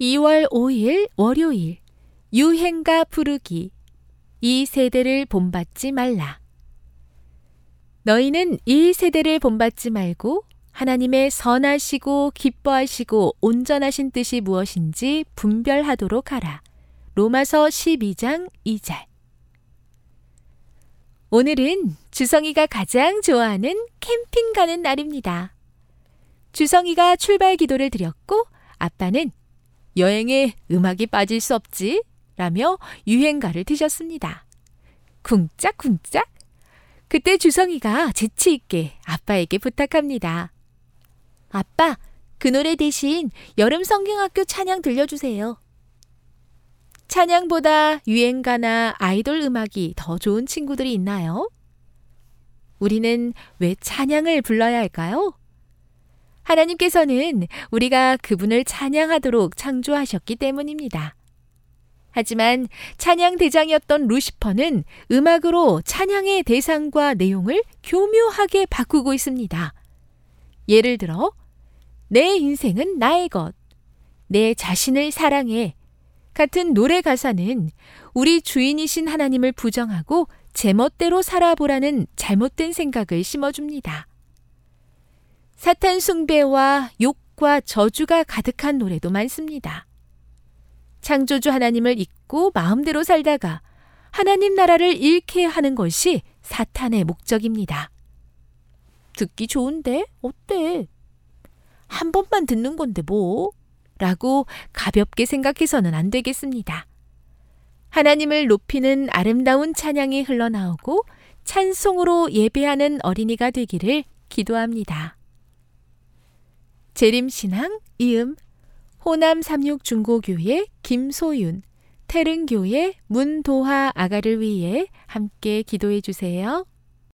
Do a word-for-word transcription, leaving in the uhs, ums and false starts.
이월 오일 월요일 유행가 부르기. 이 세대를 본받지 말라. 너희는 이 세대를 본받지 말고 하나님의 선하시고 기뻐하시고 온전하신 뜻이 무엇인지 분별하도록 하라. 로마서 십이장 이절. 오늘은 주성이가 가장 좋아하는 캠핑 가는 날입니다. 주성이가 출발 기도를 드렸고 아빠는 여행에 음악이 빠질 수 없지 라며 유행가를 트셨습니다. 쿵짝쿵짝. 그때 주성이가 재치 있게 아빠에게 부탁합니다. 아빠, 그 노래 대신 여름 성경학교 찬양 들려주세요. 찬양보다 유행가나 아이돌 음악이 더 좋은 친구들이 있나요? 우리는 왜 찬양을 불러야 할까요? 하나님께서는 우리가 그분을 찬양하도록 창조하셨기 때문입니다. 하지만 찬양 대장이었던 루시퍼는 음악으로 찬양의 대상과 내용을 교묘하게 바꾸고 있습니다. 예를 들어, 내 인생은 나의 것, 내 자신을 사랑해 같은 노래 가사는 우리 주인이신 하나님을 부정하고 제멋대로 살아보라는 잘못된 생각을 심어줍니다. 사탄 숭배와 욕과 저주가 가득한 노래도 많습니다. 창조주 하나님을 잊고 마음대로 살다가 하나님 나라를 잃게 하는 것이 사탄의 목적입니다. 듣기 좋은데? 어때? 한 번만 듣는 건데 뭐? 라고 가볍게 생각해서는 안 되겠습니다. 하나님을 높이는 아름다운 찬양이 흘러나오고 찬송으로 예배하는 어린이가 되기를 기도합니다. 재림신앙 이음 호남삼육중고교회 김소윤, 태릉교회 문도하 아가를 위해 함께 기도해 주세요.